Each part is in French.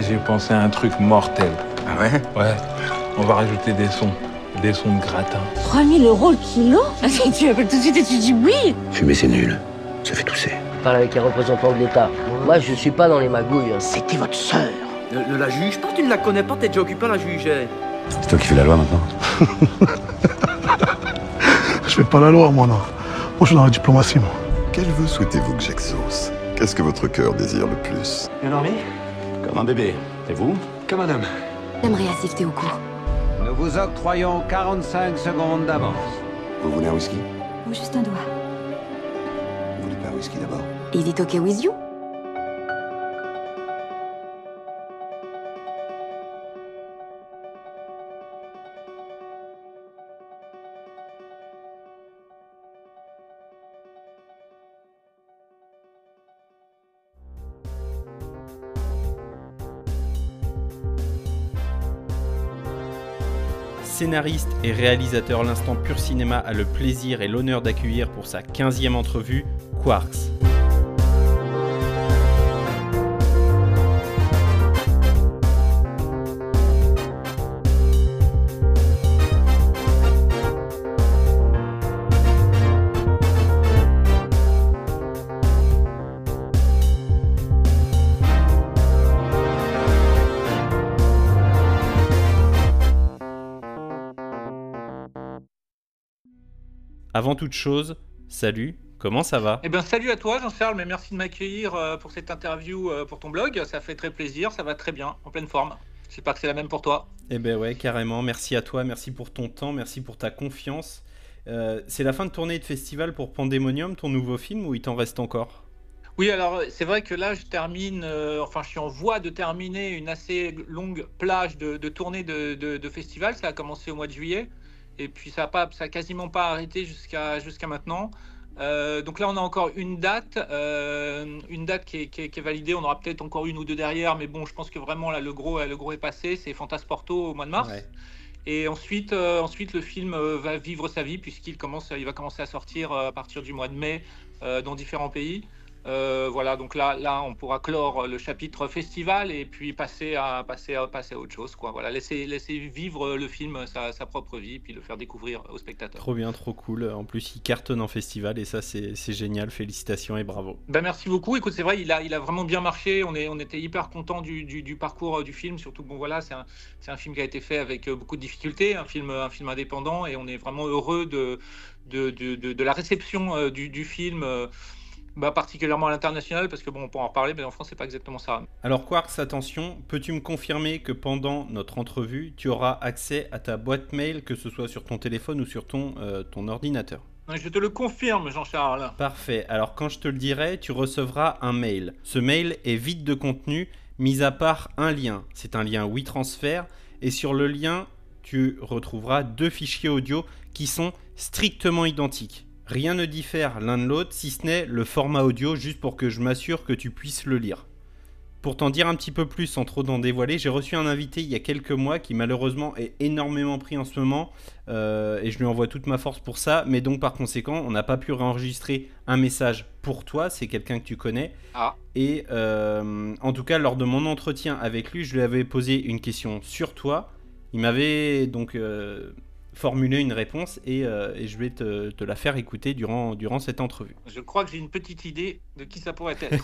J'ai pensé à un truc mortel. Ah ouais? Ouais. On va rajouter des sons de gratin. 3 000 € le kilo? Tu appelles tout de suite et tu dis oui? Fumer, c'est nul. Ça fait tousser. Parle avec les représentants de l'État. Moi, je suis pas dans les magouilles. C'était votre sœur. Ne la juge pas, tu ne la connais pas, t'es déjà occupé à la juger. C'est toi qui fais la loi maintenant? Je fais pas la loi, moi, non. Moi, je suis dans la diplomatie, moi. Quel vœu souhaitez-vous que j'exauce? Qu'est-ce que votre cœur désire le plus? Bien dormi? Comme un bébé. Et vous? Comme un homme. J'aimerais assister au cours. Nous vous octroyons 45 secondes d'avance. Vous voulez un whisky? Ou juste un doigt. Vous voulez pas un whisky d'abord? Is it okay with you? Scénariste et réalisateur, l'Instant Pur Cinéma a le plaisir et l'honneur d'accueillir pour sa 15e entrevue, Quarxx. Avant toute chose, salut, comment ça va? Eh bien salut à toi Jean-Charles, mais merci de m'accueillir pour cette interview pour ton blog, ça fait très plaisir, ça va très bien, en pleine forme. J'espère que c'est la même pour toi. Eh bien ouais, carrément, merci à toi, merci pour ton temps, merci pour ta confiance. C'est la fin de tournée de festival pour Pandemonium, ton nouveau film, ou il t'en reste encore? Oui, alors c'est vrai que là je termine, enfin je suis en voie de terminer une assez longue plage de tournée de festival, ça a commencé au mois de juillet. Et puis ça n'a quasiment pas arrêté jusqu'à maintenant. Donc là, on a encore une date qui est validée. On aura peut-être encore une ou deux derrière, mais bon, je pense que vraiment là, le gros est passé. C'est Fantasporto au mois de mars. Ouais. Et ensuite, le film va vivre sa vie puisqu'il va commencer à sortir à partir du mois de mai dans différents pays. Voilà, donc là, on pourra clore le chapitre festival et puis passer à autre chose, quoi. Voilà, laisser vivre le film sa propre vie, puis le faire découvrir aux spectateurs. Trop bien, trop cool. En plus, il cartonne en festival et ça, c'est génial. Félicitations et bravo. Ben merci beaucoup. Écoute, c'est vrai, il a vraiment bien marché. On était hyper contents du parcours du film. Surtout, bon voilà, c'est un film qui a été fait avec beaucoup de difficultés, un film indépendant, et on est vraiment heureux de la réception du film. Bah, particulièrement à l'international, parce que bon, on peut en reparler, mais en France, c'est pas exactement ça. Alors Quarxx, attention, peux-tu me confirmer que pendant notre entrevue, tu auras accès à ta boîte mail, que ce soit sur ton téléphone ou sur ton ordinateur? Je te le confirme, Jean-Charles. Parfait. Alors quand je te le dirai, tu recevras un mail. Ce mail est vide de contenu, mis à part un lien. C'est un lien WeTransfer, et sur le lien, tu retrouveras 2 fichiers audio qui sont strictement identiques. Rien ne diffère l'un de l'autre, si ce n'est le format audio, juste pour que je m'assure que tu puisses le lire. Pour t'en dire un petit peu plus sans trop t'en dévoiler, j'ai reçu un invité il y a quelques mois qui malheureusement est énormément pris en ce moment et je lui envoie toute ma force pour ça, mais donc par conséquent, on n'a pas pu réenregistrer un message pour toi, c'est quelqu'un que tu connais. Ah. Et en tout cas, lors de mon entretien avec lui, je lui avais posé une question sur toi. Il m'avait donc... formuler une réponse et je vais te la faire écouter durant cette entrevue. Je crois que j'ai une petite idée de qui ça pourrait être.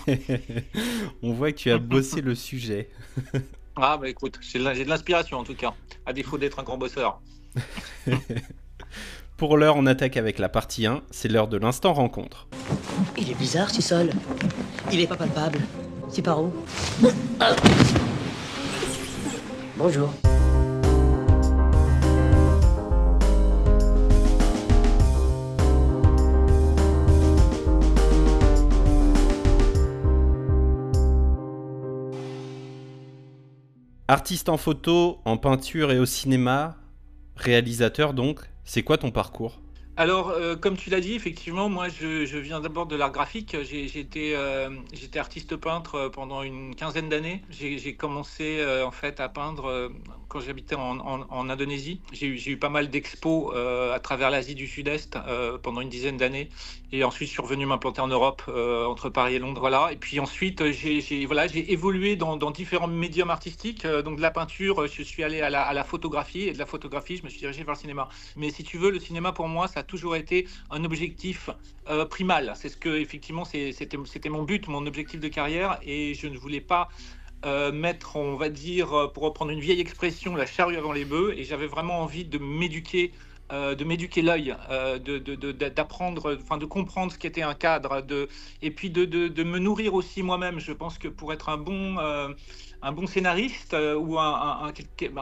On voit que tu as bossé le sujet. Ah bah écoute, j'ai de l'inspiration en tout cas, à défaut d'être un grand bosseur. Pour l'heure, on attaque avec la partie 1, c'est l'heure de l'instant rencontre. Il est bizarre ce sol, il est pas palpable, c'est par où? Bonjour. Artiste en photo, en peinture et au cinéma, réalisateur donc, c'est quoi ton parcours ? Alors, comme tu l'as dit, effectivement, moi, je viens d'abord de l'art graphique. J'étais artiste peintre pendant une quinzaine d'années. J'ai commencé, en fait, à peindre quand j'habitais en Indonésie. J'ai eu pas mal d'expos à travers l'Asie du Sud-Est pendant une dizaine d'années. Et ensuite, je suis revenu m'implanter en Europe, entre Paris et Londres. Voilà. Et puis ensuite, j'ai évolué dans différents médiums artistiques. Donc, de la peinture, je suis allé à la photographie. Et de la photographie, je me suis dirigé vers le cinéma. Mais si tu veux, le cinéma, pour moi, ça a toujours été un objectif primal. C'est ce que, effectivement, c'était mon but, mon objectif de carrière, et je ne voulais pas mettre, on va dire, pour reprendre une vieille expression, la charrue avant les bœufs, et j'avais vraiment envie de m'éduquer. De m'éduquer l'œil, d'apprendre, enfin de comprendre ce qu'était un cadre, et puis de me nourrir aussi moi-même. Je pense que pour être un bon scénariste ou un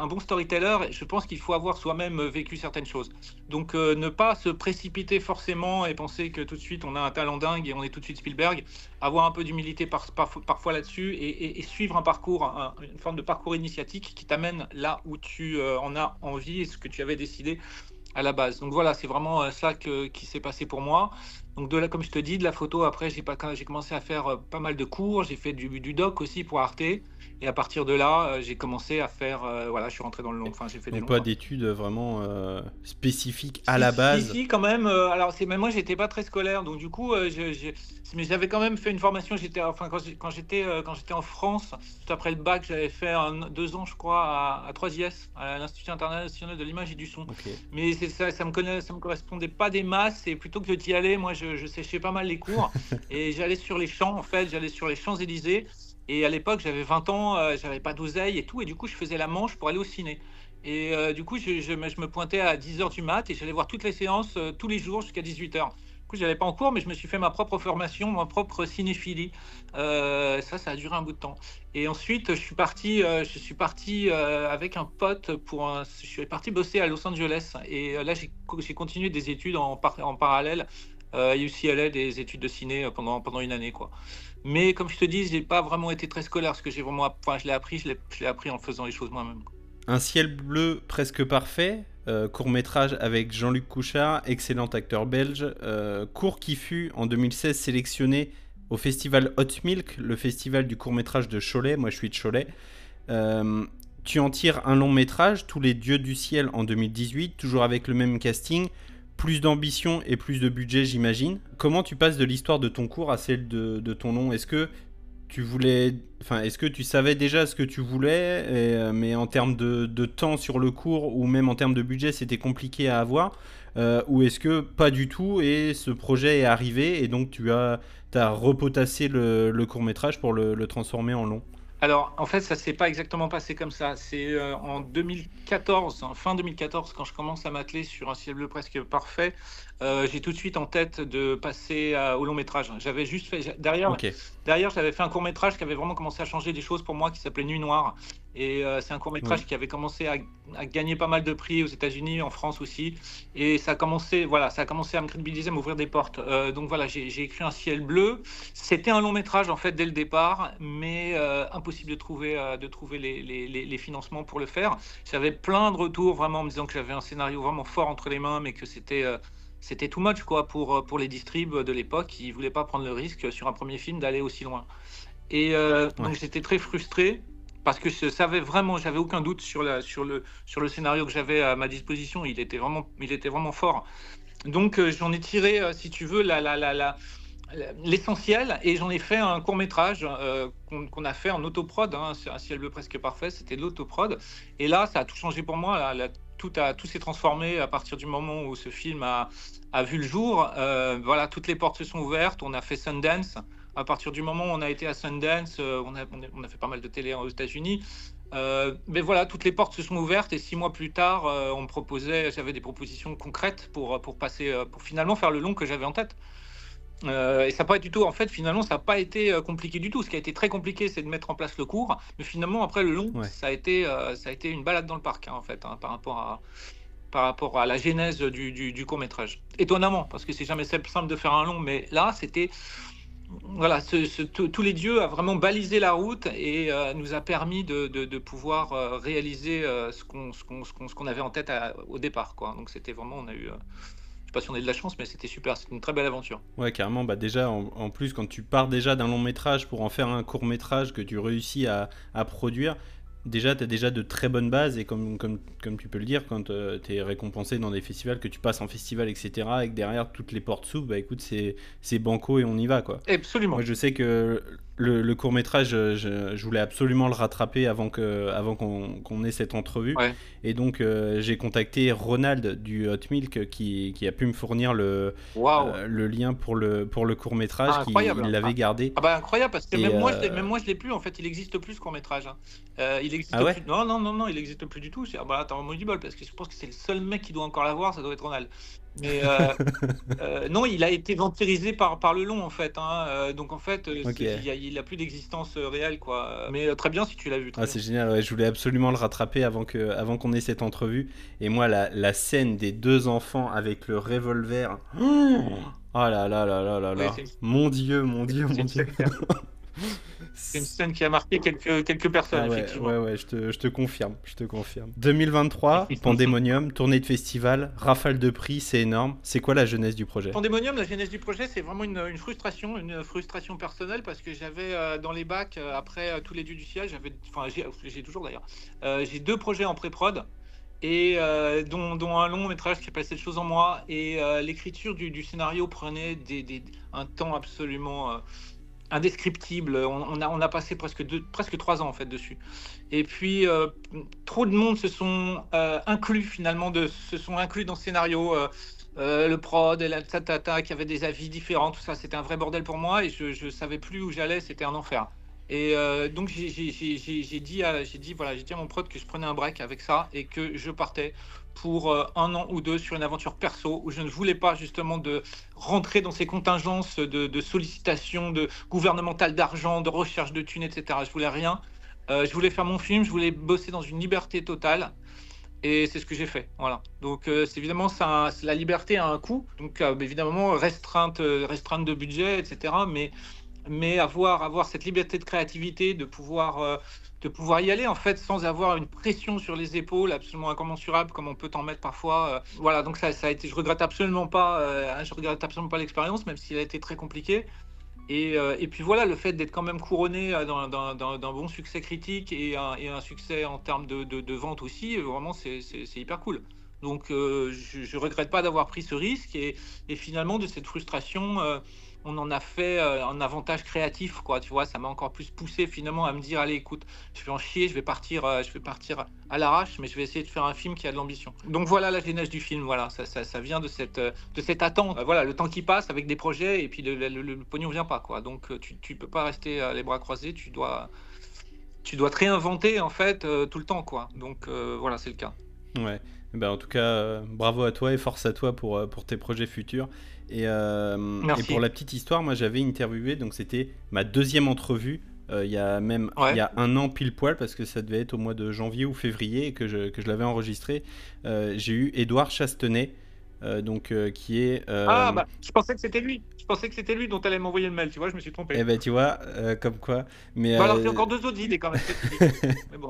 bon storyteller, je pense qu'il faut avoir soi-même vécu certaines choses. Donc ne pas se précipiter forcément et penser que tout de suite on a un talent dingue et on est tout de suite Spielberg. Avoir un peu d'humilité parfois là-dessus et suivre un parcours, une forme de parcours initiatique qui t'amène là où tu en as envie et ce que tu avais décidé à la base. Donc voilà, c'est vraiment ça qui s'est passé pour moi. Donc de là, comme je te dis, de la photo, après j'ai commencé à faire pas mal de cours, j'ai fait du doc aussi pour Arte, et à partir de là, j'ai commencé à faire, voilà, je suis rentré dans le long, enfin j'ai fait des longs. Pas d'études vraiment spécifiques à la base. Si, quand même, alors c'est même moi j'étais pas très scolaire, donc du coup, mais j'avais quand même fait une formation, quand j'étais en France, juste après le bac, j'avais fait 2 ans je crois à 3IS, à l'Institut International de l'Image et du Son. Okay. Mais ça me correspondait pas des masses, et plutôt que d'y aller, moi je séchais pas mal les cours et j'allais sur les champs, en fait, j'allais sur les Champs-Élysées et à l'époque j'avais 20 ans, j'avais pas d'oseille et tout et du coup je faisais la manche pour aller au ciné. Et du coup je me pointais à 10h du mat et j'allais voir toutes les séances tous les jours jusqu'à 18h. Du coup, j'allais pas en cours, mais je me suis fait ma propre formation, ma propre cinéphilie. Ça a duré un bout de temps. Et ensuite, je suis parti avec un pote je suis parti bosser à Los Angeles. Et là, j'ai continué des études en parallèle. À UCLA, des études de ciné pendant une année, quoi. Mais comme je te dis, j'ai pas vraiment été très scolaire, parce que j'ai vraiment, enfin, je l'ai appris en faisant les choses moi-même. Un ciel bleu presque parfait, court-métrage avec Jean-Luc Couchard, excellent acteur belge, court qui fut en 2016 sélectionné au festival Hot Milk, le festival du court-métrage de Cholet, moi je suis de Cholet. Tu en tires un long-métrage, Tous les dieux du ciel en 2018, toujours avec le même casting, plus d'ambition et plus de budget j'imagine. Comment tu passes de l'histoire de ton court à celle de ton long ? Est-ce que est-ce que tu savais déjà ce que tu voulais, mais en termes de temps sur le cours ou même en termes de budget, c'était compliqué à avoir, ou est-ce que pas du tout et ce projet est arrivé et donc tu as repotassé le court-métrage pour le transformer en long? Alors, en fait, ça ne s'est pas exactement passé comme ça. C'est en 2014, fin 2014, quand je commence à m'atteler sur Un ciel bleu presque parfait, j'ai tout de suite en tête de passer au long métrage. J'avais juste fait... Derrière, j'avais fait un court métrage qui avait vraiment commencé à changer des choses pour moi, qui s'appelait Nuit Noire. Et c'est un court métrage qui avait commencé à gagner pas mal de prix aux États-Unis, en France aussi. Et ça a commencé à me crédibiliser, à m'ouvrir des portes. Donc voilà, j'ai écrit Un ciel bleu. C'était un long métrage, en fait, dès le départ, mais... impossible de trouver les financements pour le faire. J'avais plein de retours vraiment en me disant que j'avais un scénario vraiment fort entre les mains, mais que c'était too much quoi, pour les distribs de l'époque. Ils ne voulaient pas prendre le risque sur un premier film d'aller aussi loin. Et donc j'étais très frustré parce que je savais vraiment, j'avais aucun doute sur le scénario que j'avais à ma disposition. Il était vraiment fort. Donc j'en ai tiré, si tu veux, l'essentiel, et j'en ai fait un court-métrage qu'on a fait en autoprod, hein, Un ciel bleu presque parfait, c'était de l'autoprod, et là ça a tout changé pour moi, tout s'est transformé à partir du moment où ce film a vu le jour, voilà, toutes les portes se sont ouvertes, on a fait Sundance, à partir du moment où on a été à Sundance, on a fait pas mal de télé aux États-Unis. Mais voilà, toutes les portes se sont ouvertes et 6 mois plus tard, j'avais des propositions concrètes pour finalement faire le long que j'avais en tête. Et ça n'a pas été du tout, en fait, finalement, ça n'a pas été compliqué du tout. Ce qui a été très compliqué, c'est de mettre en place le court. Mais finalement, après le long, ça a été une balade dans le parc, hein, en fait, hein, par rapport à la genèse du court-métrage. Étonnamment, parce que c'est jamais simple de faire un long, mais là, c'était... Voilà, Tous les dieux a vraiment balisé la route et nous a permis de pouvoir réaliser ce qu'on avait en tête au départ, quoi. Donc, c'était vraiment, on a eu... pas si on a de la chance, mais c'était super, c'était une très belle aventure. Ouais, carrément, bah déjà, en plus, quand tu pars déjà d'un long métrage pour en faire un court métrage que tu réussis à produire, déjà, tu as déjà de très bonnes bases, et comme tu peux le dire, quand tu es récompensé dans des festivals, que tu passes en festival, etc., et que derrière, toutes les portes s'ouvrent, bah écoute, c'est banco et on y va, quoi. Absolument. Moi, je sais que le court-métrage, je voulais absolument le rattraper avant qu'on ait cette entrevue. Ouais. Et donc, j'ai contacté Ronald du Hot Milk qui a pu me fournir le lien pour le court-métrage. Ah, incroyable. Il l'avait gardé. Ah bah incroyable, parce que même moi, je l'ai plus, en fait. Il n'existe plus ce court-métrage. Hein. Non, il n'existe plus du tout. Ah bah, t'as vraiment eu du bol, parce que je pense que c'est le seul mec qui doit encore l'avoir, ça doit être Ronald. Mais non, il a été vampirisé par le long, en fait. Hein. Donc en fait, okay. Il a plus d'existence réelle, quoi. Mais très bien si tu l'as vu. Ah, c'est génial. Ouais. Je voulais absolument le rattraper avant qu'on ait cette entrevue. Et moi, la scène des deux enfants avec le revolver. Oh là là là là là là. Oui, mon Dieu. C'est une scène qui a marqué quelques personnes, ah ouais, effectivement. Ouais, je te confirme. 2023, Pandemonium, tournée de festival, rafale de prix, c'est énorme. C'est quoi la jeunesse du projet ? Pandemonium, la jeunesse du projet, c'est vraiment une frustration personnelle, parce que j'avais dans les bacs, après Tous les dieux du ciel, j'ai toujours d'ailleurs, j'ai deux projets en pré-prod, et dont un long métrage qui s'appelle Cette chose en moi, et l'écriture du scénario prenait un temps absolument... indescriptible. On a passé presque 3 ans en fait dessus, et puis trop de monde se sont inclus dans ce scénario, le prod et la tatata qui avait des avis différents, tout ça, c'était un vrai bordel pour moi, et je savais plus où j'allais, c'était un enfer. Et donc j'ai dit à mon prod que je prenais un break avec ça, et que je partais pour 1 an ou 2 sur une aventure perso, où je ne voulais pas justement de rentrer dans ces contingences de sollicitations de gouvernementales, d'argent, de recherche de thunes, etc. Je voulais rien. Je voulais faire mon film, je voulais bosser dans une liberté totale. Et c'est ce que j'ai fait, voilà. Donc c'est évidemment, la liberté a un coût. Donc évidemment, restreinte de budget, etc. Mais avoir cette liberté de créativité, de pouvoir y aller en fait sans avoir une pression sur les épaules absolument incommensurable comme on peut t'en mettre parfois. Voilà, donc ça a été, je regrette absolument pas l'expérience, même s'il a été très compliqué. Et puis voilà, le fait d'être quand même couronné d'un bon succès critique et un succès en termes de vente aussi, vraiment c'est hyper cool. Donc je regrette pas d'avoir pris ce risque, et finalement de cette frustration, on en a fait un avantage créatif, quoi, tu vois. Ça m'a encore plus poussé finalement à me dire, allez, écoute, je vais en chier, je vais partir à l'arrache, mais je vais essayer de faire un film qui a de l'ambition. Donc voilà la genèse du film, voilà, ça vient de cette attente. Voilà, le temps qui passe avec des projets, et puis le pognon vient pas, quoi. Donc tu peux pas rester les bras croisés, tu dois te réinventer en fait tout le temps, quoi. Donc voilà, c'est le cas. Ouais. Ben en tout cas, bravo à toi et force à toi pour tes projets futurs. Et pour la petite histoire, moi j'avais interviewé, donc c'était ma 2e entrevue, il y a 1 an pile poil, parce que ça devait être au mois de janvier ou février que je l'avais enregistré. J'ai eu Edouard Chastenet, qui est... Ah bah, je pensais que c'était lui dont t'allais m'envoyer le mail, tu vois, je me suis trompé. Eh ben tu vois, comme quoi... Mais, bah alors c'est encore 2 autres idées quand même. Mais bon.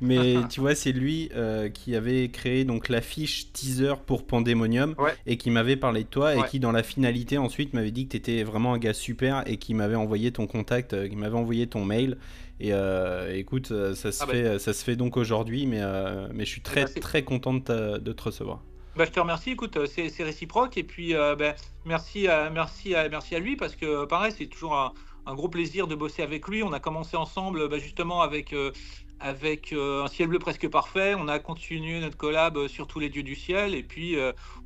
Mais tu vois, c'est lui qui avait créé donc l'affiche teaser pour Pandemonium, ouais, et qui m'avait parlé de toi, ouais, et qui dans la finalité ensuite m'avait dit que t'étais vraiment un gars super, et qui m'avait envoyé ton contact, qui m'avait envoyé ton mail. Et écoute, ça se fait donc aujourd'hui, mais je suis très content de te recevoir. Bah, je te remercie, écoute, c'est réciproque, et puis merci à lui, parce que pareil, c'est toujours un gros plaisir de bosser avec lui. On a commencé ensemble justement avec Un ciel bleu presque parfait, on a continué notre collab sur Tous les dieux du ciel, et puis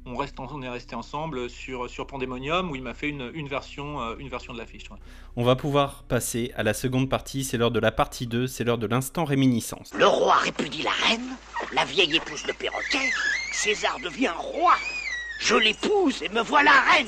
on est resté ensemble sur Pandemonium, où il m'a fait une version de l'affiche. Ouais. On va pouvoir passer à la seconde partie, c'est l'heure de la partie 2, c'est l'heure de l'instant réminiscence. Le roi répudie la reine, la vieille épouse le perroquet, César devient roi, je l'épouse et me voilà reine.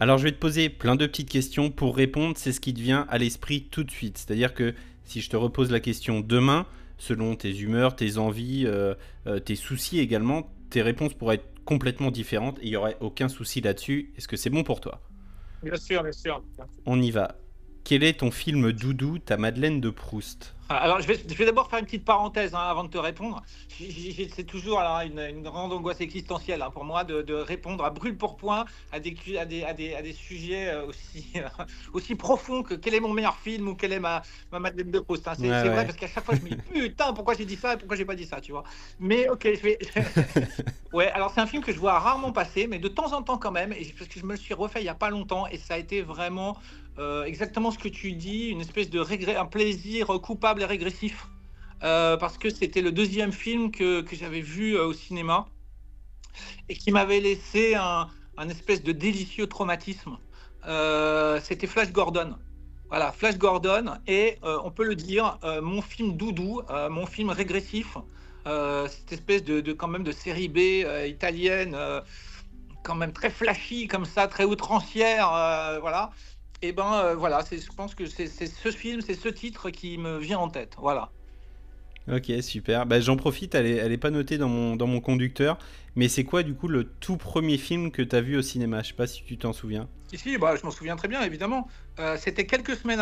Alors je vais te poser plein de petites questions pour répondre, c'est ce qui te vient à l'esprit tout de suite. C'est-à-dire que si je te repose la question demain, selon tes humeurs, tes envies, tes soucis également, tes réponses pourraient être complètement différentes. Il n'y aurait aucun souci là-dessus. Est-ce que c'est bon pour toi? Bien sûr, bien sûr. On y va. Quel est ton film doudou, ta Madeleine de Proust? Alors, je vais d'abord faire une petite parenthèse hein, avant de te répondre. C'est toujours alors, une grande angoisse existentielle hein, pour moi de répondre à brûle-pourpoint à des sujets aussi profonds que quel est mon meilleur film ou quelle est ma Madeleine de Proust. Hein. C'est ouais, vrai parce qu'à chaque fois je me dis putain pourquoi j'ai dit ça et pourquoi j'ai pas dit ça, tu vois. Mais ok, je vais. Ouais, alors c'est un film que je vois rarement passer, mais de temps en temps quand même, parce que je me le suis refait il y a pas longtemps et ça a été vraiment exactement ce que tu dis, une espèce de regret, un plaisir coupable et régressif parce que c'était le deuxième film que j'avais vu au cinéma et qui m'avait laissé un espèce de délicieux traumatisme. C'était Flash Gordon. Voilà, Flash Gordon et on peut le dire, mon film doudou, mon film régressif, cette espèce de quand même de série B italienne, quand même très flashy comme ça, très outrancière, voilà. Et eh ben voilà, je pense que c'est ce film, c'est ce titre qui me vient en tête, voilà. Ok, super. Bah, j'en profite, elle est pas notée dans mon conducteur, mais c'est quoi du coup le tout premier film que tu as vu au cinéma? Je sais pas si tu t'en souviens. Si, bah, je m'en souviens très bien, évidemment. C'était quelques semaines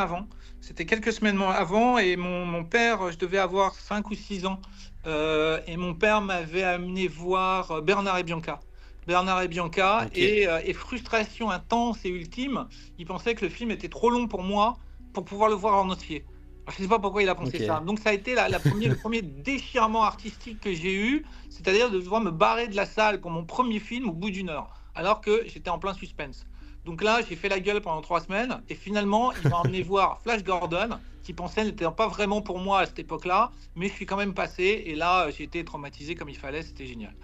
avant. Et mon père, je devais avoir 5 ou 6 ans, et mon père m'avait amené voir Bernard et Bianca. Okay. Et frustration intense et ultime, il pensait que le film était trop long pour moi pour pouvoir le voir en entier. Alors, je ne sais pas pourquoi il a pensé okay. ça. Donc ça a été le premier déchirement artistique que j'ai eu, c'est-à-dire de devoir me barrer de la salle pour mon premier film au bout d'une heure, alors que j'étais en plein suspense. Donc là, j'ai fait la gueule pendant 3 semaines et finalement, il m'a emmené voir Flash Gordon, qui pensait n'était pas vraiment pour moi à cette époque-là, mais je suis quand même passé et là, j'ai été traumatisé comme il fallait, c'était génial.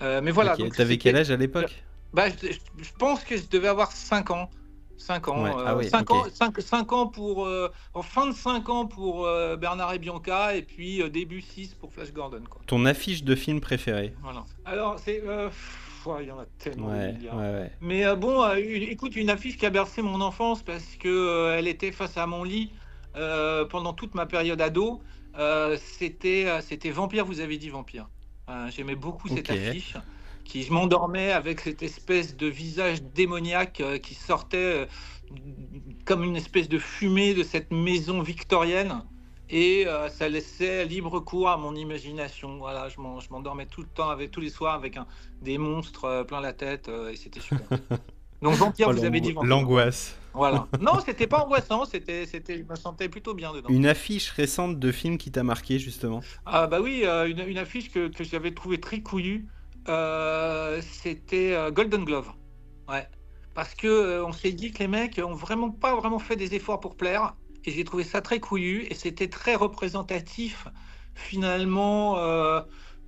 Mais voilà. Okay. T'avais quel âge à l'époque? Bah, je pense que je devais avoir 5 ans. 5 ans. Ouais. Ah oui, 5 okay. ans, 5 ans pour. En fin de 5 ans pour Bernard et Bianca, et puis début 6 pour Flash Gordon. Quoi. Ton affiche de film préféré? Voilà. Alors, c'est. Il y en a tellement. Ouais, ouais. Mais bon, écoute, une affiche qui a bercé mon enfance parce qu'elle était face à mon lit pendant toute ma période ado. C'était Vampire, vous avez dit Vampire. J'aimais beaucoup cette okay. affiche, qui je m'endormais avec cette espèce de visage démoniaque qui sortait comme une espèce de fumée de cette maison victorienne et ça laissait libre cours à mon imagination. Voilà, je m'endormais tout le temps, tous les soirs avec des monstres plein la tête et c'était super. Donc Vampire, vous avez dit Vampire. L'angoisse. Voilà. Non, c'était pas angoissant, je me sentais plutôt bien dedans. Une affiche récente de film qui t'a marqué justement? Ah bah oui, une affiche que j'avais trouvée très couillue, c'était Golden Glove. Ouais. Parce que on s'est dit que les mecs ont vraiment pas vraiment fait des efforts pour plaire, et j'ai trouvé ça très couillu, et c'était très représentatif finalement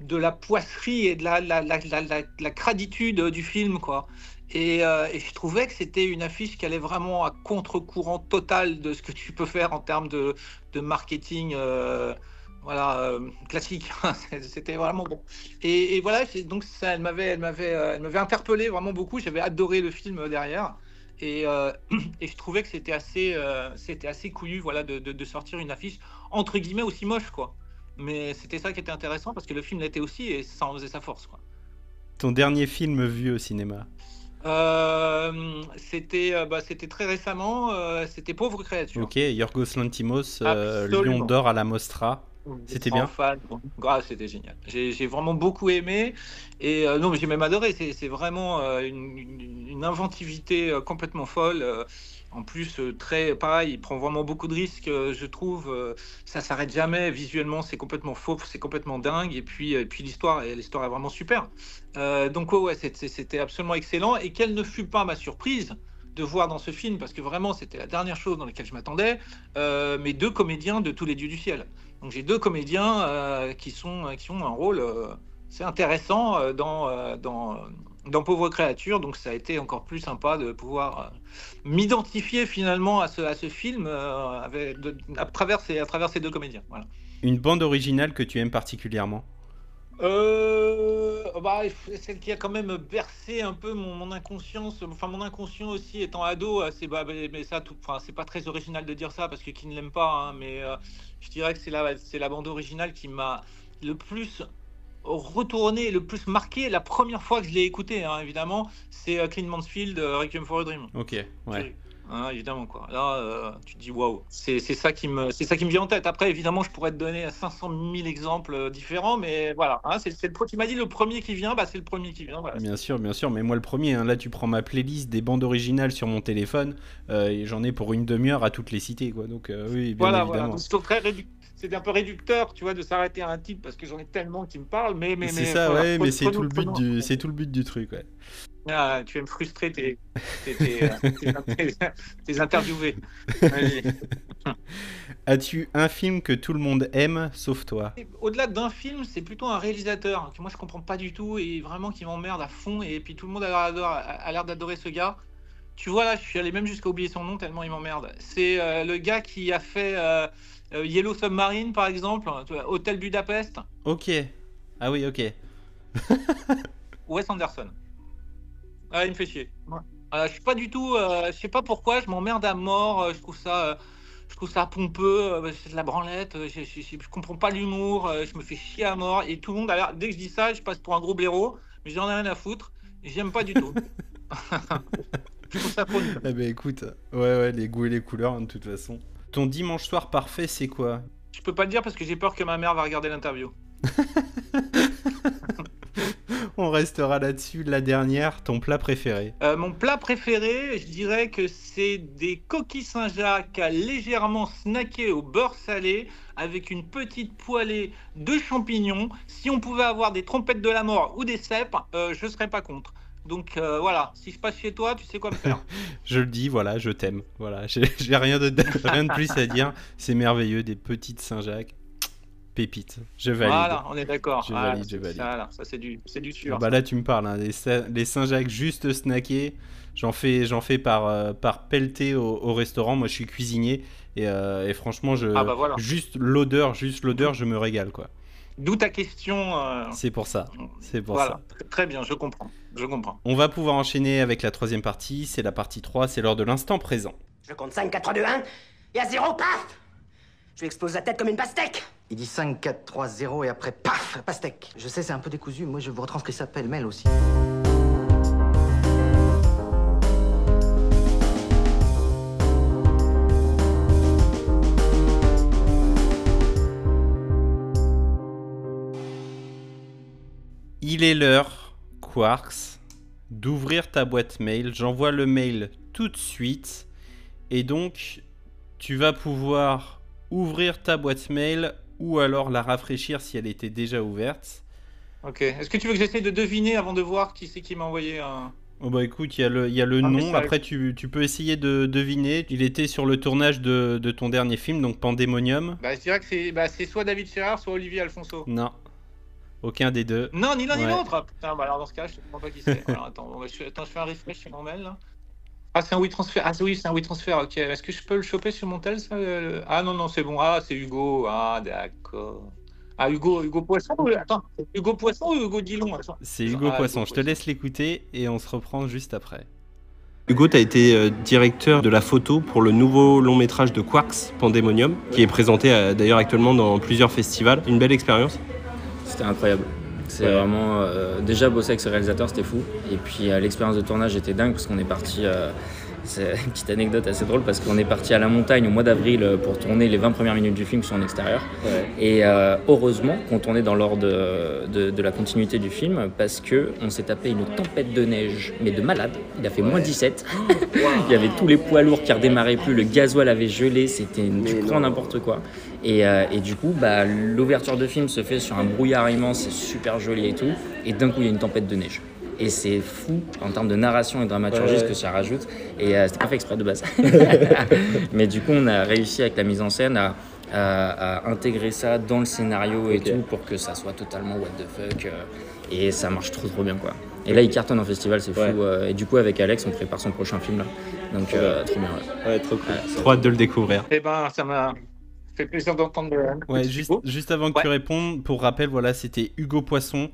de la poisserie et de la craditude du film quoi. Et je trouvais que c'était une affiche qui allait vraiment à contre-courant total de ce que tu peux faire en termes de marketing classique. C'était vraiment bon. Et voilà, donc ça, elle m'avait interpellé vraiment beaucoup. J'avais adoré le film derrière. Et je trouvais que c'était assez couillu voilà, de sortir une affiche entre guillemets aussi moche. Quoi. Mais c'était ça qui était intéressant parce que le film l'était aussi et ça en faisait sa force. Quoi. Ton dernier film vu au cinéma? C'était très récemment, c'était Pauvres Créatures. Ok, Yorgos Lanthimos, Lion d'or à la Mostra. C'était bien. C'était génial. J'ai vraiment beaucoup aimé et non, mais j'ai même adoré. C'est vraiment une inventivité complètement folle. En plus, très pareil, il prend vraiment beaucoup de risques, je trouve. Ça s'arrête jamais. Visuellement, c'est complètement faux, c'est complètement dingue. Et puis l'histoire est vraiment super. Donc ouais, c'était absolument excellent. Et quelle ne fut pas ma surprise de voir dans ce film, parce que vraiment, c'était la dernière chose dans laquelle je m'attendais. Mes 2 comédiens de Tous les dieux du ciel. Donc j'ai 2 comédiens qui ont un rôle c'est intéressant dans Pauvres Créatures, donc ça a été encore plus sympa de pouvoir m'identifier finalement à ce film à travers ces 2 comédiens. Voilà. Une bande originale que tu aimes particulièrement? Celle qui a quand même bercé un peu mon inconscience, enfin mon inconscient aussi étant ado, c'est pas très original de dire ça parce que qui ne l'aime pas, hein, mais je dirais que c'est la bande originale qui m'a le plus retourné, le plus marqué, la première fois que je l'ai écouté, hein, évidemment, c'est Clean Mansfield, Requiem for a Dream. Ok, ouais. Hein, évidemment, quoi. Là, tu te dis waouh, c'est ça qui me vient en tête. Après, évidemment, je pourrais te donner 500 000 exemples différents, mais voilà, hein, c'est le premier qui m'a dit le premier qui vient, bah c'est le premier qui vient. Voilà. Bien sûr, mais moi le premier, hein, là tu prends ma playlist des bandes originales sur mon téléphone, et j'en ai pour une demi-heure à toutes les citer, quoi. Donc, oui, bien voilà, évidemment. Voilà. Donc, c'est un peu réducteur, tu vois, de s'arrêter à un titre parce que j'en ai tellement qui me parlent, mais c'est ça, voilà, ouais, mais c'est tout le but du truc, ouais. Ah, tu vas me frustrer tes interviewés. As-tu un film que tout le monde aime sauf toi? Au-delà d'un film, c'est plutôt un réalisateur que moi je comprends pas du tout et vraiment qui m'emmerde à fond, et puis tout le monde a l'air d'adorer ce gars. Tu vois, là je suis allé même jusqu'à oublier son nom tellement il m'emmerde. C'est le gars qui a fait Yellow Submarine par exemple, Hôtel Budapest. Ok. Ah oui, ok. Wes Anderson. Ah, il me fait chier. Ouais. Je suis pas du tout. Je sais pas pourquoi. Je m'emmerde à mort. Je trouve ça pompeux. C'est de la branlette. Je comprends pas l'humour. Je me fais chier à mort. Et tout le monde a l'air. Dès que je dis ça, je passe pour un gros blaireau. Mais j'en ai rien à foutre. J'aime pas du tout. Je trouve ça cool. Eh ben écoute, ouais, les goûts et les couleurs, hein, de toute façon. Ton dimanche soir parfait, c'est quoi? Je peux pas le dire parce que j'ai peur que ma mère va regarder l'interview. On restera là-dessus. La dernière, ton plat préféré? Mon plat préféré, je dirais que c'est des coquilles Saint-Jacques légèrement snackées au beurre salé avec une petite poêlée de champignons. Si on pouvait avoir des trompettes de la mort ou des cèpes, je serais pas contre. Donc voilà, si je passe chez toi, tu sais quoi me faire. Je le dis, voilà, je t'aime. Voilà, j'ai rien de plus à dire. C'est merveilleux, des petites Saint-Jacques. Pépite, je valide. Voilà, on est d'accord. Je valide. Ça c'est du sûr. Ah bah là tu me parles, hein, les Saint-Jacques juste snackés, j'en fais par pelleté au restaurant. Moi je suis cuisinier et franchement voilà. juste l'odeur, je me régale, quoi. D'où ta question. C'est pour ça. Très bien, je comprends. On va pouvoir enchaîner avec la troisième partie. C'est la partie 3, c'est l'heure de l'instant présent. Je compte 5, 4, 3, 2, 1 et à 0, paf! Je lui explose la tête comme une pastèque. Il dit 5, 4, 3, 0 et après, paf, pastèque. Je sais, c'est un peu décousu, moi je vous retranscris ça pêle-mêle aussi. Il est l'heure, Quarxx, d'ouvrir ta boîte mail. J'envoie le mail tout de suite. Et donc, tu vas pouvoir ouvrir ta boîte mail ou alors la rafraîchir si elle était déjà ouverte. Ok. Est-ce que tu veux que j'essaie de deviner avant de voir qui c'est qui m'a envoyé un... Oh bah écoute, il y a le nom. Après, tu peux essayer de deviner. Il était sur le tournage de ton dernier film, donc Pandemonium. Bah je dirais que c'est soit David Scherer, soit Olivier Alfonso. Non. Aucun des deux. Non, ni l'un ni l'autre. Putain, bah alors dans ce cas, je ne comprends pas qui c'est. Alors attends, je fais un refresh sur mon mail là. Ah, c'est un WeTransfer. Ah oui, c'est un WeTransfer. Ok. Est-ce que je peux le choper sur mon tel, ça, Ah non, c'est bon. Ah, c'est Hugo. Ah, d'accord. Ah, Hugo Poisson. Attends, Hugo Poisson ou Hugo Dillon? C'est Hugo Poisson. Je te laisse l'écouter et on se reprend juste après. Hugo, tu as été directeur de la photo pour le nouveau long métrage de Quarxx, Pandemonium, qui est présenté d'ailleurs actuellement dans plusieurs festivals. Une belle expérience. C'était incroyable. C'est vraiment déjà bosser avec ce réalisateur, c'était fou. Et puis l'expérience de tournage était dingue parce qu'on est parti. C'est une petite anecdote assez drôle parce qu'on est parti à la montagne au mois d'avril pour tourner les 20 premières minutes du film qui sont en extérieur. Ouais. Et heureusement qu'on tournait dans l'ordre de la continuité du film parce que on s'est tapé une tempête de neige, mais de malade. Il a fait moins 17. Wow. Il y avait tous les poids lourds qui redémarraient plus, le gasoil avait gelé, c'était du grand n'importe quoi. Et du coup, bah, l'ouverture de film se fait sur un brouillard immense, c'est super joli et tout. Et d'un coup, il y a une tempête de neige. Et c'est fou en termes de narration et de dramaturgie ce que ça rajoute. Et c'était pas fait exprès de base. Mais du coup, on a réussi avec la mise en scène à intégrer ça dans le scénario et tout pour que ça soit totalement what the fuck. Et ça marche trop bien, quoi. Et là, il cartonne en festival, c'est fou. Et du coup, avec Alex, on prépare son prochain film là. Donc, trop bien. Ouais, trop cool. Trop hâte de le découvrir. Eh ben, ça m'a... fait plaisir d'entendre. Ouais, juste avant que tu répondes, pour rappel, voilà, c'était Hugo Poisson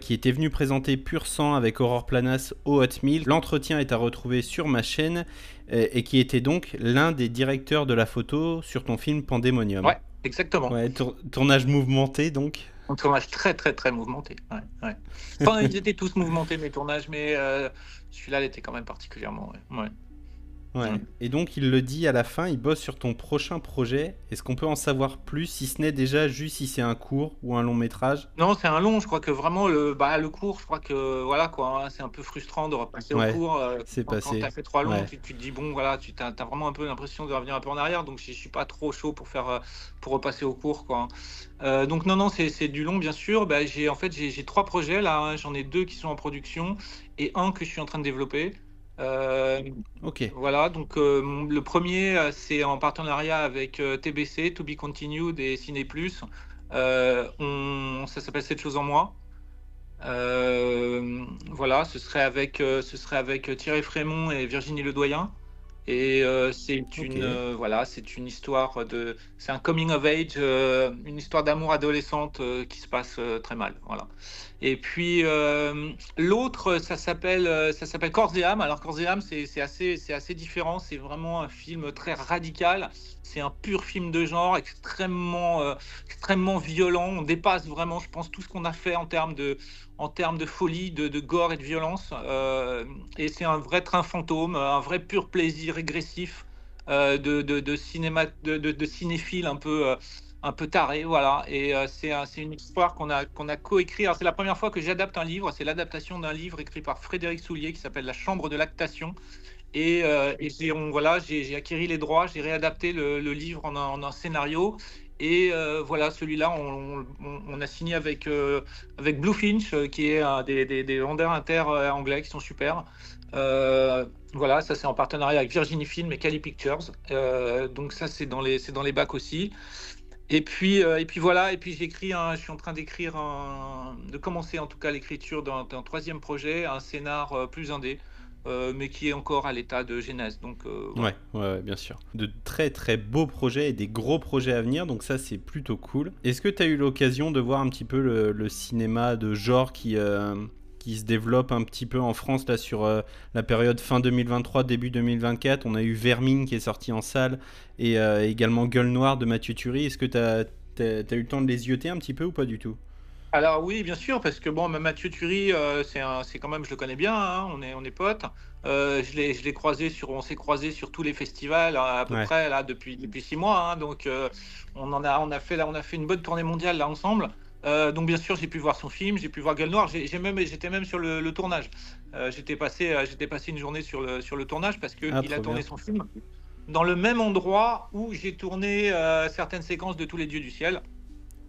qui était venu présenter Pur Sang avec Aurore Planas au Hot Milk. L'entretien est à retrouver sur ma chaîne et qui était donc l'un des directeurs de la photo sur ton film Pandemonium. Ouais, exactement. Ouais, tournage mouvementé donc. Un tournage très mouvementé. Ouais. Enfin, ils étaient tous mouvementés, mes tournages, mais celui-là, l'était quand même particulièrement. Ouais. Et donc, il le dit à la fin, il bosse sur ton prochain projet. Est-ce qu'on peut en savoir plus, si ce n'est déjà juste si c'est un court ou un long métrage ? Non, c'est un long. Je crois que vraiment, le court, je crois que voilà quoi, hein, c'est un peu frustrant de repasser au court. C'est passé. Quand t'as fait trois longs, tu te dis bon, voilà, tu as vraiment un peu l'impression de revenir un peu en arrière. Donc, je suis pas trop chaud pour repasser au court, quoi. Donc non, c'est du long, bien sûr. Bah, j'ai trois projets là. Hein. J'en ai deux qui sont en production et un que je suis en train de développer. Ok. Voilà, donc le premier, c'est en partenariat avec TBC, To Be Continued et Ciné Plus. Ça s'appelle Cette chose en moi. Voilà, ce serait avec Thierry Frémont et Virginie Ledoyen. Et c'est une histoire de, c'est un coming of age, une histoire d'amour adolescente qui se passe très mal, voilà. Et puis l'autre, ça s'appelle Corse et âme. Alors Corse et âme, c'est assez différent. C'est vraiment un film très radical. C'est un pur film de genre, extrêmement violent. On dépasse vraiment, je pense, tout ce qu'on a fait en termes de folie, de gore et de violence. Et c'est un vrai train fantôme, un vrai pur plaisir régressif de cinéphile un peu taré, voilà. Et c'est une histoire qu'on a coécrit. Alors, c'est la première fois que j'adapte un livre. C'est l'adaptation d'un livre écrit par Frédéric Soulier qui s'appelle La Chambre de lactation. Et j'ai acquis les droits, j'ai réadapté le livre en un scénario. Et celui-là, on a signé avec Bluefinch, qui est un des vendeurs inter-anglais qui sont super. Ça c'est en partenariat avec Virginie Film et Cali Pictures. Donc ça, c'est dans les bacs aussi. Et puis je suis en train d'écrire, de commencer en tout cas l'écriture d'un troisième projet, un scénar plus indé. Mais qui est encore à l'état de genèse. Donc, bien sûr. De très très beaux projets et des gros projets à venir, donc ça c'est plutôt cool. Est-ce que tu as eu l'occasion de voir un petit peu le cinéma de genre qui se développe un petit peu en France là, sur la période fin 2023, début 2024 ? On a eu Vermine qui est sorti en salle et également Gueule Noire de Mathieu Turi. Est-ce que tu as eu le temps de les yeuter un petit peu ou pas du tout ? Alors oui, bien sûr, parce que Mathieu Turi, c'est quand même, je le connais bien, hein, on est potes. On s'est croisé sur tous les festivals à peu près là depuis 6 mois. Hein, donc on a fait une bonne tournée mondiale là ensemble. Donc bien sûr, j'ai pu voir son film, j'ai pu voir Gueule Noire. J'étais même sur le tournage. J'étais passé une journée sur le tournage parce que il a tourné son film dans le même endroit où j'ai tourné certaines séquences de Tous les dieux du ciel.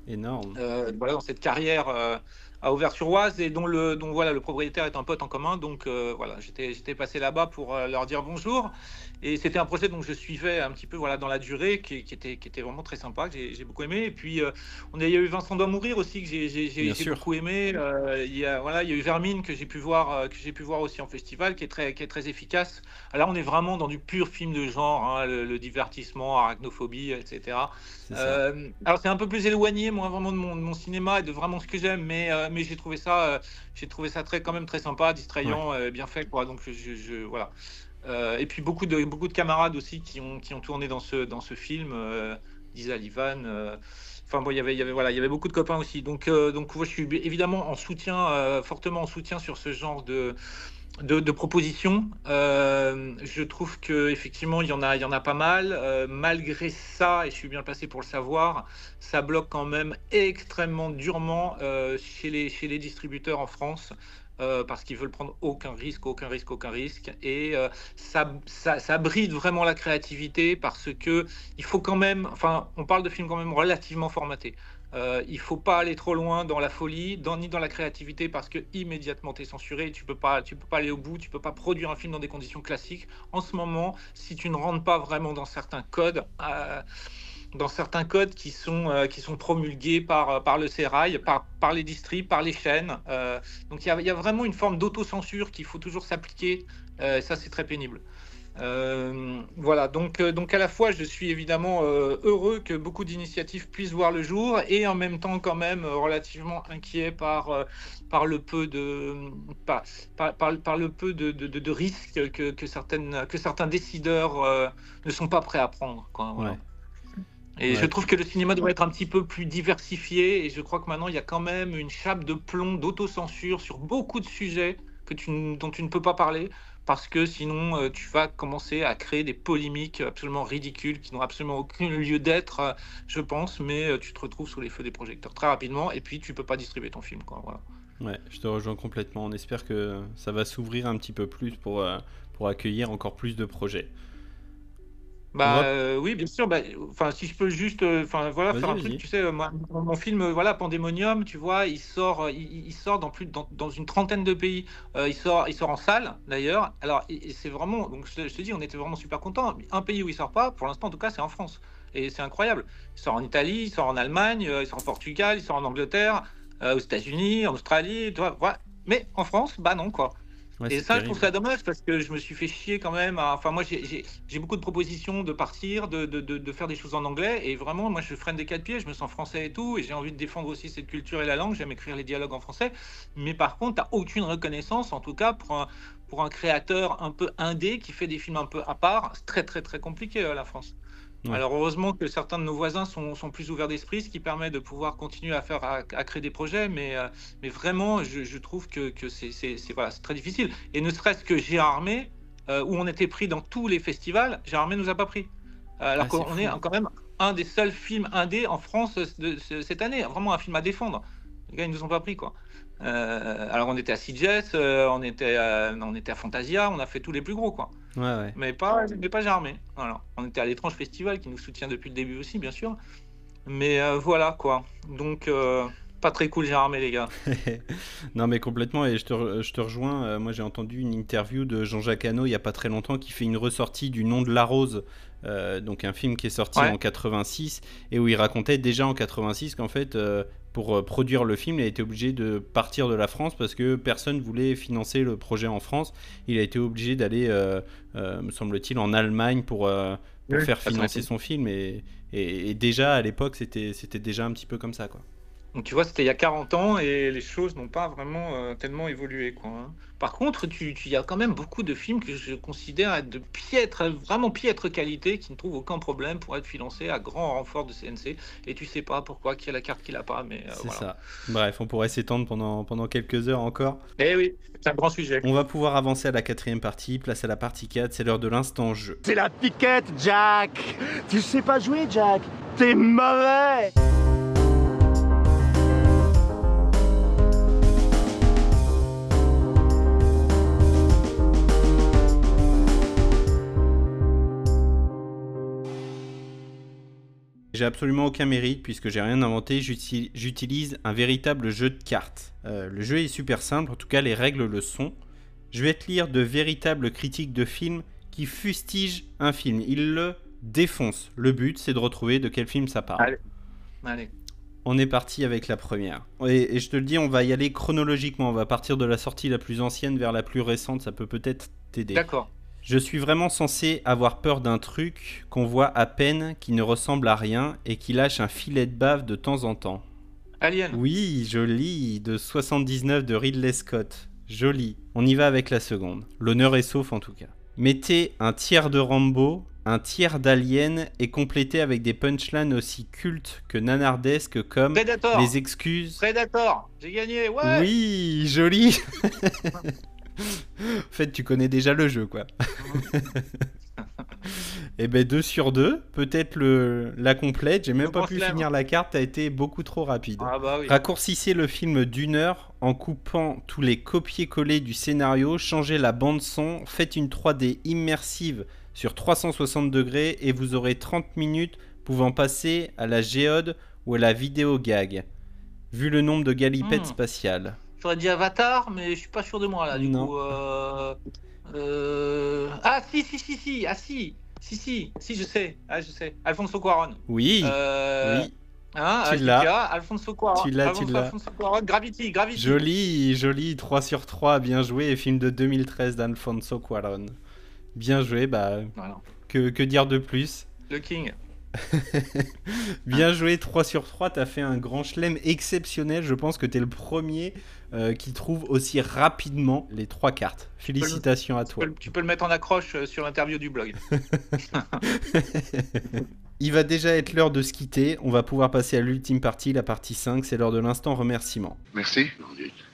Énorme. Dans cette carrière à Auvers-sur-Oise et dont le propriétaire est un pote en commun. Donc j'étais passé là-bas pour leur dire bonjour. Et c'était un projet dont je suivais un petit peu dans la durée, qui était vraiment très sympa, que j'ai beaucoup aimé. Et puis il y a eu Vincent doit mourir aussi, que j'ai beaucoup aimé. Il y a eu Vermine que j'ai pu voir aussi en festival, qui est très efficace. Alors, on est vraiment dans du pur film de genre, hein, le divertissement, arachnophobie, etc. C'est un peu plus éloigné, moi, vraiment de mon cinéma et de vraiment ce que j'aime, mais j'ai trouvé ça quand même très sympa, distrayant, bien fait, quoi. Donc je et puis beaucoup de camarades aussi qui ont tourné dans ce film, Lisa Livan. Il y avait beaucoup de copains aussi. Donc je suis évidemment fortement en soutien sur ce genre de propositions. Je trouve que effectivement il y en a pas mal. Malgré ça, et je suis bien placé pour le savoir, ça bloque quand même extrêmement durement chez les distributeurs en France. Parce qu'ils veulent prendre aucun risque, et ça bride vraiment la créativité, parce que il faut quand même, enfin, on parle de films quand même relativement formatés. Il faut pas aller trop loin dans la folie, ni dans la créativité, parce que immédiatement t'es censuré, tu peux pas aller au bout, tu peux pas produire un film dans des conditions classiques. En ce moment, si tu ne rentres pas vraiment dans certains codes. Dans certains codes qui sont promulgués par le sérail, par les districts, par les chaînes. Donc il y a vraiment une forme d'autocensure qu'il faut toujours s'appliquer. Ça, c'est très pénible. Donc à la fois, je suis évidemment heureux que beaucoup d'initiatives puissent voir le jour, et en même temps quand même relativement inquiet par le peu de risques que certains décideurs ne sont pas prêts à prendre, quoi, voilà. Et je trouve que le cinéma doit être un petit peu plus diversifié, et je crois que maintenant il y a quand même une chape de plomb d'autocensure sur beaucoup de sujets que dont tu ne peux pas parler, parce que sinon tu vas commencer à créer des polémiques absolument ridicules qui n'ont absolument aucun lieu d'être, je pense, mais tu te retrouves sous les feux des projecteurs très rapidement, et puis tu peux pas distribuer ton film, quoi, voilà. Ouais, je te rejoins complètement. On espère que ça va s'ouvrir un petit peu plus pour accueillir encore plus de projets. Oui, bien sûr. Si je peux juste, faire un truc. Tu sais, mon film, Pandemonium, tu vois, il sort dans une trentaine de pays. Il sort en salle, d'ailleurs. Alors, c'est vraiment. Donc, je te dis, on était vraiment super contents. Un pays où il sort pas, pour l'instant, en tout cas, c'est en France. Et c'est incroyable. Il sort en Italie, il sort en Allemagne, il sort en Portugal, il sort en Angleterre, aux États-Unis, en Australie, tu vois. Voilà. Mais en France, bah non, quoi. Ouais, et ça, terrible. Je trouve ça dommage parce que je me suis fait chier quand même. Moi, j'ai beaucoup de propositions de partir, de faire des choses en anglais. Et vraiment, moi, je freine des quatre pieds, je me sens français et tout. Et j'ai envie de défendre aussi cette culture et la langue. J'aime écrire les dialogues en français. Mais par contre, tu n'as aucune reconnaissance, en tout cas, pour un créateur un peu indé qui fait des films un peu à part. C'est très, très, très compliqué, la France. Ouais. Alors, heureusement que certains de nos voisins sont plus ouverts d'esprit, ce qui permet de pouvoir continuer à créer des projets, mais vraiment, je trouve que c'est très difficile. Et ne serait-ce que Gérardmer, où on était pris dans tous les festivals, Gérardmer ne nous a pas pris. Alors qu'on est quand même un des seuls films indés en France cette année, vraiment un film à défendre. Les gars, ils ne nous ont pas pris, quoi. Alors on était à CJS, on était à Fantasia, on a fait tous les plus gros, quoi. Ouais. Mais pas Gérardmer. Alors, on était à l'Étrange Festival qui nous soutient depuis le début aussi, bien sûr. Mais voilà, quoi. Donc pas très cool Gérardmer, les gars. Non mais complètement, et je te rejoins. Moi j'ai entendu une interview de Jean-Jacques Hano il y a pas très longtemps qui fait une ressortie du Nom de la Rose. Donc un film qui est sorti en 86 et où il racontait déjà en 86 qu'en fait pour produire le film il a été obligé de partir de la France parce que personne voulait financer le projet en France. Il a été obligé d'aller me semble-t-il en Allemagne pour faire financer son film, et déjà à l'époque c'était déjà un petit peu comme ça, quoi. Donc tu vois, c'était il y a 40 ans et les choses n'ont pas vraiment tellement évolué, quoi, hein. Par contre, il y a quand même beaucoup de films que je considère être de vraiment piètre qualité, qui ne trouvent aucun problème pour être financés à grand renfort de CNC. Et tu sais pas pourquoi, qui a la carte, qui l'a pas, mais c'est voilà. Ça. Bref, on pourrait s'étendre pendant quelques heures encore. Eh oui, c'est un grand sujet. On va pouvoir avancer à la 4e partie, place à la partie 4, c'est l'heure de l'instant jeu. C'est la piquette, Jack. Tu sais pas jouer, Jack. T'es mauvais. J'ai absolument aucun mérite puisque j'ai rien inventé, j'utilise un véritable jeu de cartes. Le jeu est super simple, en tout cas les règles le sont. Je vais te lire de véritables critiques de films qui fustigent un film, ils le défoncent. Le but c'est de retrouver de quel film ça parle. Allez. On est parti avec la première. Et je te le dis, on va y aller chronologiquement, on va partir de la sortie la plus ancienne vers la plus récente, ça peut-être t'aider. D'accord. Je suis vraiment censé avoir peur d'un truc qu'on voit à peine, qui ne ressemble à rien et qui lâche un filet de bave de temps en temps. Alien. Oui, joli, de 79 de Ridley Scott. Joli. On y va avec la seconde. L'honneur est sauf en tout cas. Mettez un tiers de Rambo, un tiers d'Alien et complétez avec des punchlines aussi cultes que nanardesques comme Predator. Les excuses. Predator, j'ai gagné, ouais. Oui, joli. En fait, tu connais déjà le jeu, quoi. Et ben 2/2, peut-être la complète. J'ai même pas pu finir la carte, t'as été beaucoup trop rapide. Ah bah oui. Raccourcissez le film d'1 heure en coupant tous les copier-coller du scénario, changez la bande-son, faites une 3D immersive sur 360 degrés et vous aurez 30 minutes pouvant passer à la géode ou à la vidéo gag. Vu le nombre de galipettes spatiales. J'aurais dit Avatar, mais je suis pas sûr de moi là, du coup. Ah si, je sais, Alfonso Cuarón. Oui. Hein, tu l'as. Alfonso Cuarón. Tu l'as. Alfonso Cuarón, Gravity. Joli, 3/3, bien joué, film de 2013 d'Alfonso Cuarón. Bien joué, voilà. Que dire de plus ? Le King. Bien joué, 3/3, t'as fait un grand chelem exceptionnel. Je pense que t'es le premier qui trouve aussi rapidement les 3 cartes. Félicitations à toi. Tu peux le mettre en accroche sur l'interview du blog. Il va déjà être l'heure de se quitter. On va pouvoir passer à l'ultime partie, la partie 5. C'est l'heure de l'instant remerciement. Merci.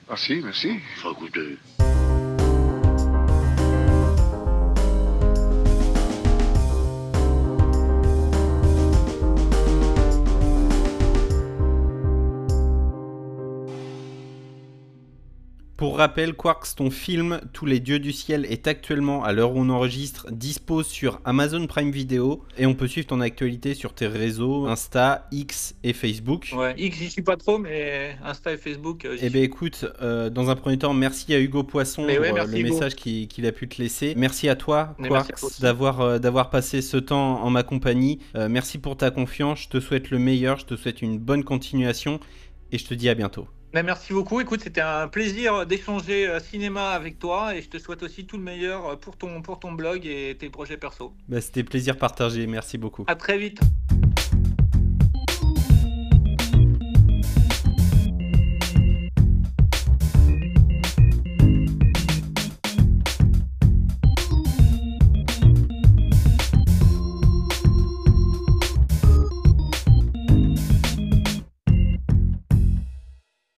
Merci, merci. Faut goûter. Pour rappel, Quarxx, ton film Tous les dieux du ciel est actuellement, à l'heure où on enregistre, dispo sur Amazon Prime Video et on peut suivre ton actualité sur tes réseaux Insta, X et Facebook. Ouais, X j'y suis pas trop, mais Insta et Facebook. Eh ben écoute, dans un premier temps, merci à Hugo Poisson pour le message qu'il a pu te laisser. Merci à toi, Quarxx, d'avoir passé ce temps en ma compagnie. Merci pour ta confiance. Je te souhaite le meilleur. Je te souhaite une bonne continuation et je te dis à bientôt. Merci beaucoup. Écoute, c'était un plaisir d'échanger cinéma avec toi et je te souhaite aussi tout le meilleur pour ton blog et tes projets perso. C'était plaisir partagé. Merci beaucoup. À très vite.